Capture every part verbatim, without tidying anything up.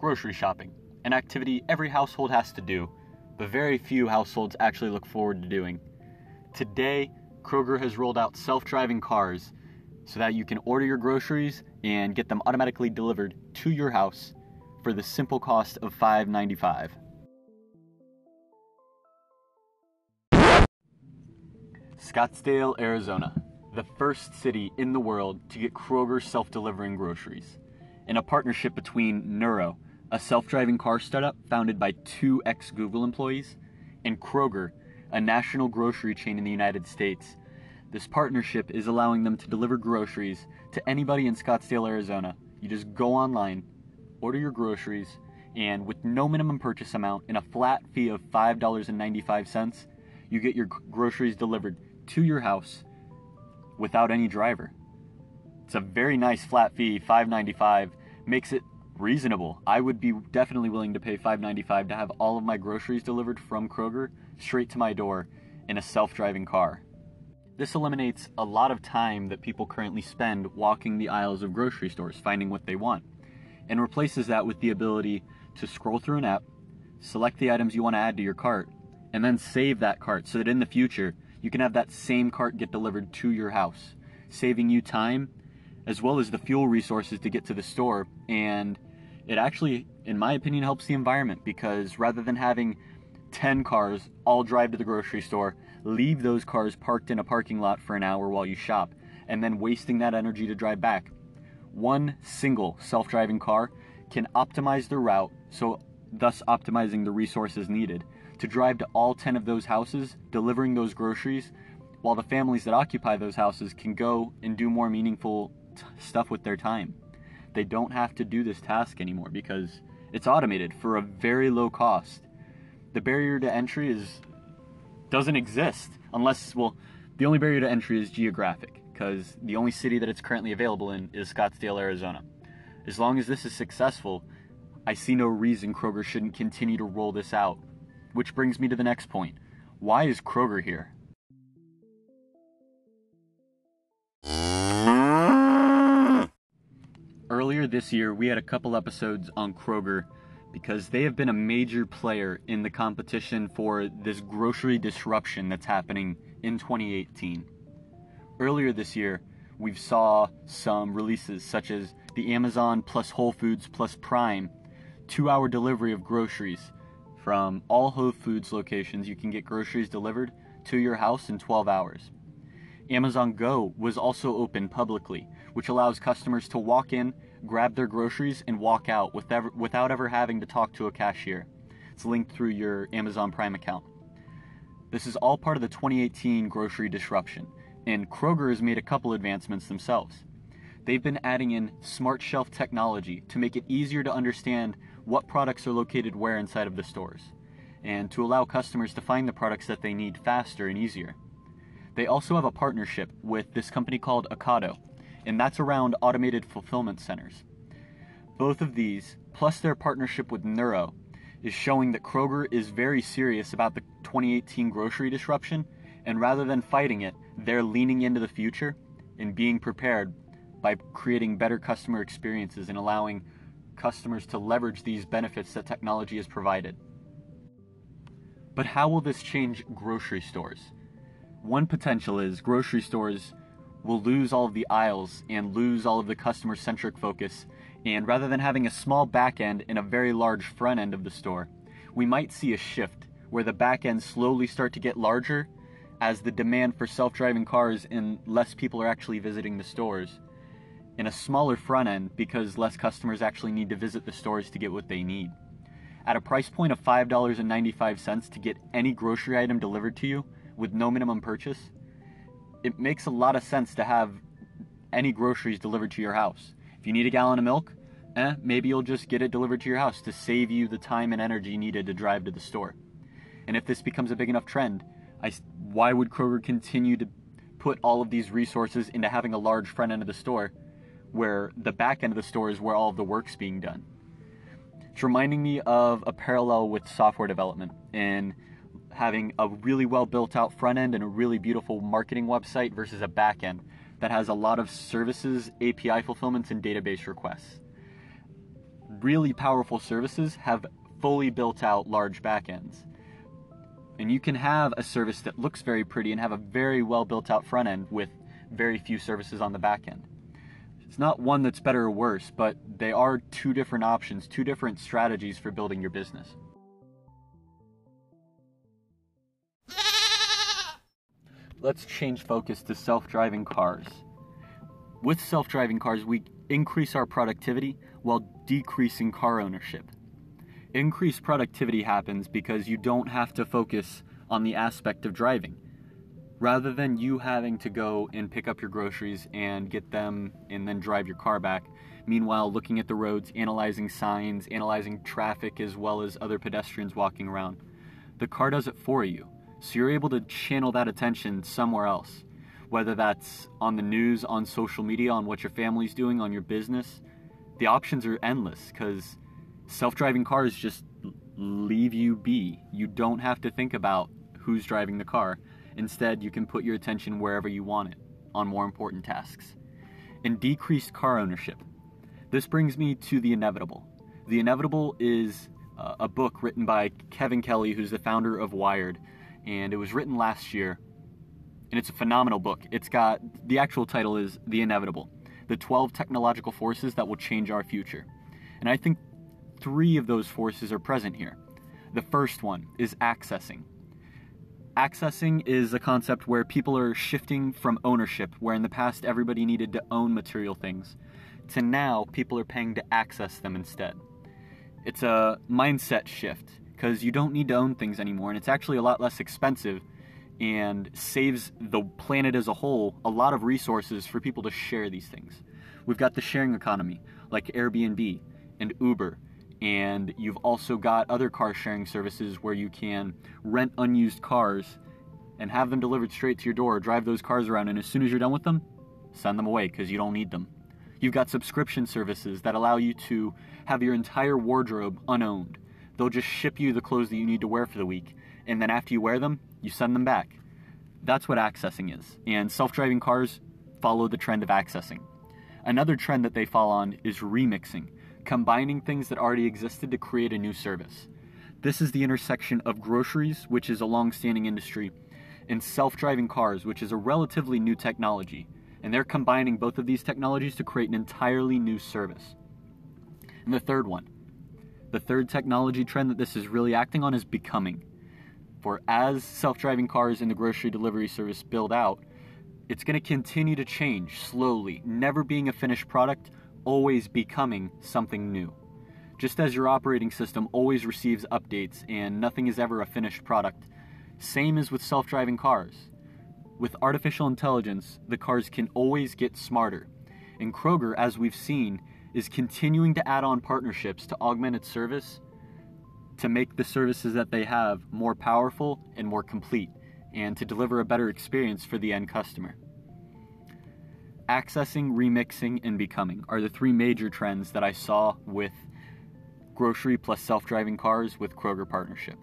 grocery shopping, an activity every household has to do, but very few households actually look forward to doing. Today, Kroger has rolled out self-driving cars so that you can order your groceries and get them automatically delivered to your house for the simple cost of five dollars and ninety-five cents. Scottsdale, Arizona, the first city in the world to get Kroger self-delivering groceries, in a partnership between Neuro, a self-driving car startup founded by two ex-Google employees, and Kroger, a national grocery chain in the United States. This partnership is allowing them to deliver groceries to anybody in Scottsdale, Arizona. You just go online, order your groceries, and with no minimum purchase amount and a flat fee of five dollars and ninety-five cents, you get your groceries delivered to your house without any driver. It's a very nice flat fee, five dollars and ninety-five cents, makes it reasonable. I would be definitely willing to pay five dollars and ninety-five cents to have all of my groceries delivered from Kroger straight to my door in a self-driving car. This eliminates a lot of time that people currently spend walking the aisles of grocery stores, finding what they want, and replaces that with the ability to scroll through an app, select the items you want to add to your cart, and then save that cart so that in the future, you can have that same cart get delivered to your house, saving you time as well as the fuel resources to get to the store. And it actually, in my opinion, helps the environment, because rather than having ten cars all drive to the grocery store, leave those cars parked in a parking lot for an hour while you shop, and then wasting that energy to drive back, one single self-driving car can optimize the route, so thus optimizing the resources needed to drive to all ten of those houses, delivering those groceries, while the families that occupy those houses can go and do more meaningful t- stuff with their time. They don't have to do this task anymore because it's automated for a very low cost. The barrier to entry is doesn't exist unless, well, the only barrier to entry is geographic, because the only city that it's currently available in is Scottsdale, Arizona. As long as this is successful, I see no reason Kroger shouldn't continue to roll this out. Which brings me to the next point. Why is Kroger here? Earlier this year, we had a couple episodes on Kroger because they have been a major player in the competition for this grocery disruption that's happening in twenty eighteen. Earlier this year, we saw some releases such as the Amazon plus Whole Foods plus Prime two-hour delivery of groceries. From all Whole Foods locations, you can get groceries delivered to your house in twelve hours. Amazon Go was also open publicly, which allows customers to walk in, grab their groceries, and walk out without ever having to talk to a cashier. It's linked through your Amazon Prime account. This is all part of the twenty eighteen grocery disruption, and Kroger has made a couple advancements themselves. They've been adding in smart shelf technology to make it easier to understand what products are located where inside of the stores, and to allow customers to find the products that they need faster and easier. They also have a partnership with this company called Ocado, and that's around automated fulfillment centers. Both of these, plus their partnership with Neuro, is showing that Kroger is very serious about the twenty eighteen grocery disruption, and rather than fighting it, they're leaning into the future and being prepared by creating better customer experiences and allowing customers to leverage these benefits that technology has provided. But how will this change grocery stores? One potential is grocery stores will lose all of the aisles and lose all of the customer-centric focus, and rather than having a small back end and a very large front end of the store, we might see a shift where the back end slowly start to get larger as the demand for self-driving cars and less people are actually visiting the stores, and a smaller front end because less customers actually need to visit the stores to get what they need. At a price point of five dollars and ninety-five cents to get any grocery item delivered to you with no minimum purchase, it makes a lot of sense to have any groceries delivered to your house. If you need a gallon of milk, eh, maybe you'll just get it delivered to your house to save you the time and energy needed to drive to the store. And if this becomes a big enough trend, I, why would Kroger continue to put all of these resources into having a large front end of the store where the back end of the store is where all of the work's being done? It's reminding me of a parallel with software development and having a really well built out front end and a really beautiful marketing website versus a back end that has a lot of services, A P I fulfillments, and database requests. really powerful services have fully built out large backends. And you can have a service that looks very pretty and have a very well built out front end with very few services on the back end. It's not one that's better or worse, but they are two different options, two different strategies for building your business. Let's change focus to self-driving cars. With self-driving cars, we increase our productivity while decreasing car ownership. Increased productivity happens because you don't have to focus on the aspect of driving. Rather than you having to go and pick up your groceries and get them and then drive your car back, meanwhile looking at the roads, analyzing signs, analyzing traffic as well as other pedestrians walking around, the car does it for you. So you're able to channel that attention somewhere else, whether that's on the news, on social media, on what your family's doing, on your business. The options are endless because self-driving cars just leave you be. You don't have to think about who's driving the car. Instead, you can put your attention wherever you want it on more important tasks. And decreased car ownership. This brings me to The Inevitable. The Inevitable is a book written by Kevin Kelly, who's the founder of Wired, and it was written last year, and it's a phenomenal book. It's got, the actual title is The Inevitable, the twelve Technological Forces That Will Change Our Future. And I think three of those forces are present here. The first one is accessing. Accessing is a concept where people are shifting from ownership, where in the past everybody needed to own material things, to now people are paying to access them instead. It's a mindset shift, because you don't need to own things anymore, and it's actually a lot less expensive and saves the planet as a whole a lot of resources for people to share these things. We've got the sharing economy, like Airbnb and Uber, and you've also got other car sharing services where you can rent unused cars and have them delivered straight to your door, drive those cars around, and as soon as you're done with them, send them away because you don't need them. You've got subscription services that allow you to have your entire wardrobe unowned. They'll just ship you the clothes that you need to wear for the week, and then after you wear them, you send them back. That's what accessing is, and self-driving cars follow the trend of accessing. Another trend that they fall on is remixing, combining things that already existed to create a new service. This is the intersection of groceries, which is a long-standing industry, and self-driving cars, which is a relatively new technology, and they're combining both of these technologies to create an entirely new service. And the third one, The third technology trend that this is really acting on is becoming. For as self-driving cars and the grocery delivery service build out, it's going to continue to change slowly, never being a finished product, always becoming something new. Just as your operating system always receives updates and nothing is ever a finished product, same as with self-driving cars. With artificial intelligence, the cars can always get smarter. And Kroger, as we've seen, is continuing to add on partnerships to augment its service to make the services that they have more powerful and more complete and to deliver a better experience for the end customer. Accessing, remixing, and becoming are the three major trends that I saw with grocery plus self-driving cars with Kroger partnership.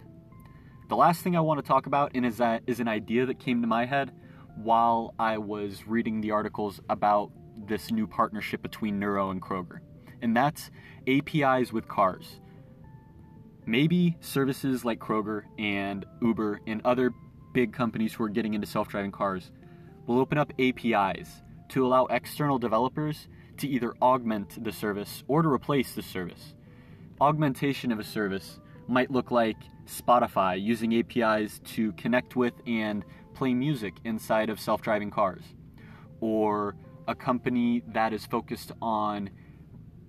The last thing I want to talk about and is, that, is an idea that came to my head while I was reading the articles about this new partnership between Neuro and Kroger, and that's A P Is with cars. Maybe services like Kroger and Uber and other big companies who are getting into self-driving cars will open up A P Is to allow external developers to either augment the service or to replace the service. Augmentation of a service might look like Spotify using A P Is to connect with and play music inside of self-driving cars, or a company that is focused on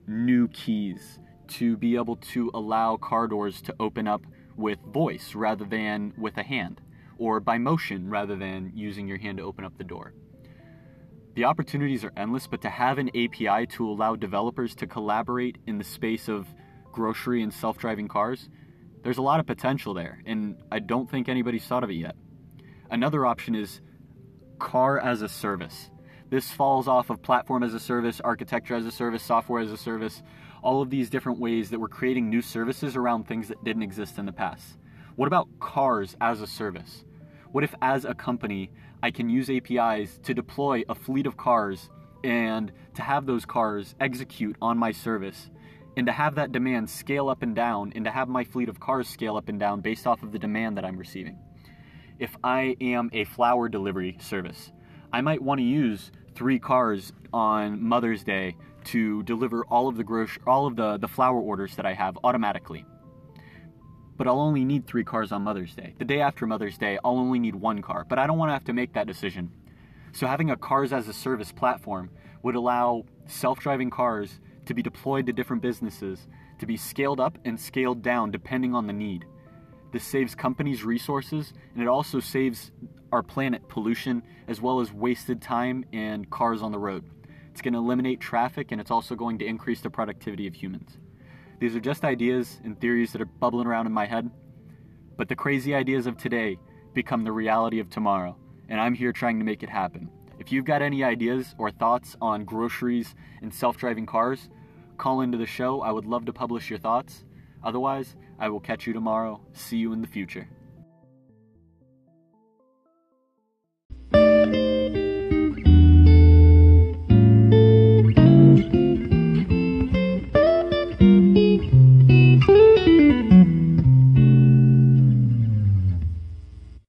new keys to be able to allow car doors to open up with voice rather than with a hand, or by motion rather than using your hand to open up the door. The opportunities are endless, but to have an A P I to allow developers to collaborate in the space of grocery and self-driving cars, there's a lot of potential there, and I don't think anybody's thought of it yet. Another option is car as a service. This falls off of platform as a service, architecture as a service, software as a service, all of these different ways that we're creating new services around things that didn't exist in the past. What about cars as a service? What if as a company, I can use A P Is to deploy a fleet of cars and to have those cars execute on my service and to have that demand scale up and down, and to have my fleet of cars scale up and down based off of the demand that I'm receiving. If I am a flower delivery service, I might want to use three cars on Mother's Day to deliver all of the grocery, all of the, the flower orders that I have automatically. But I'll only need three cars on Mother's Day. The day after Mother's Day, I'll only need one car, but I don't want to have to make that decision. So having a cars as a service platform would allow self-driving cars to be deployed to different businesses, to be scaled up and scaled down depending on the need. This saves companies resources, and it also saves our planet pollution, as well as wasted time and cars on the road. It's going to eliminate traffic, and it's also going to increase the productivity of humans. These are just ideas and theories that are bubbling around in my head, but the crazy ideas of today become the reality of tomorrow, and I'm here trying to make it happen. If you've got any ideas or thoughts on groceries and self-driving cars, call into the show. I would love to publish your thoughts. Otherwise, I will catch you tomorrow. See you in the future.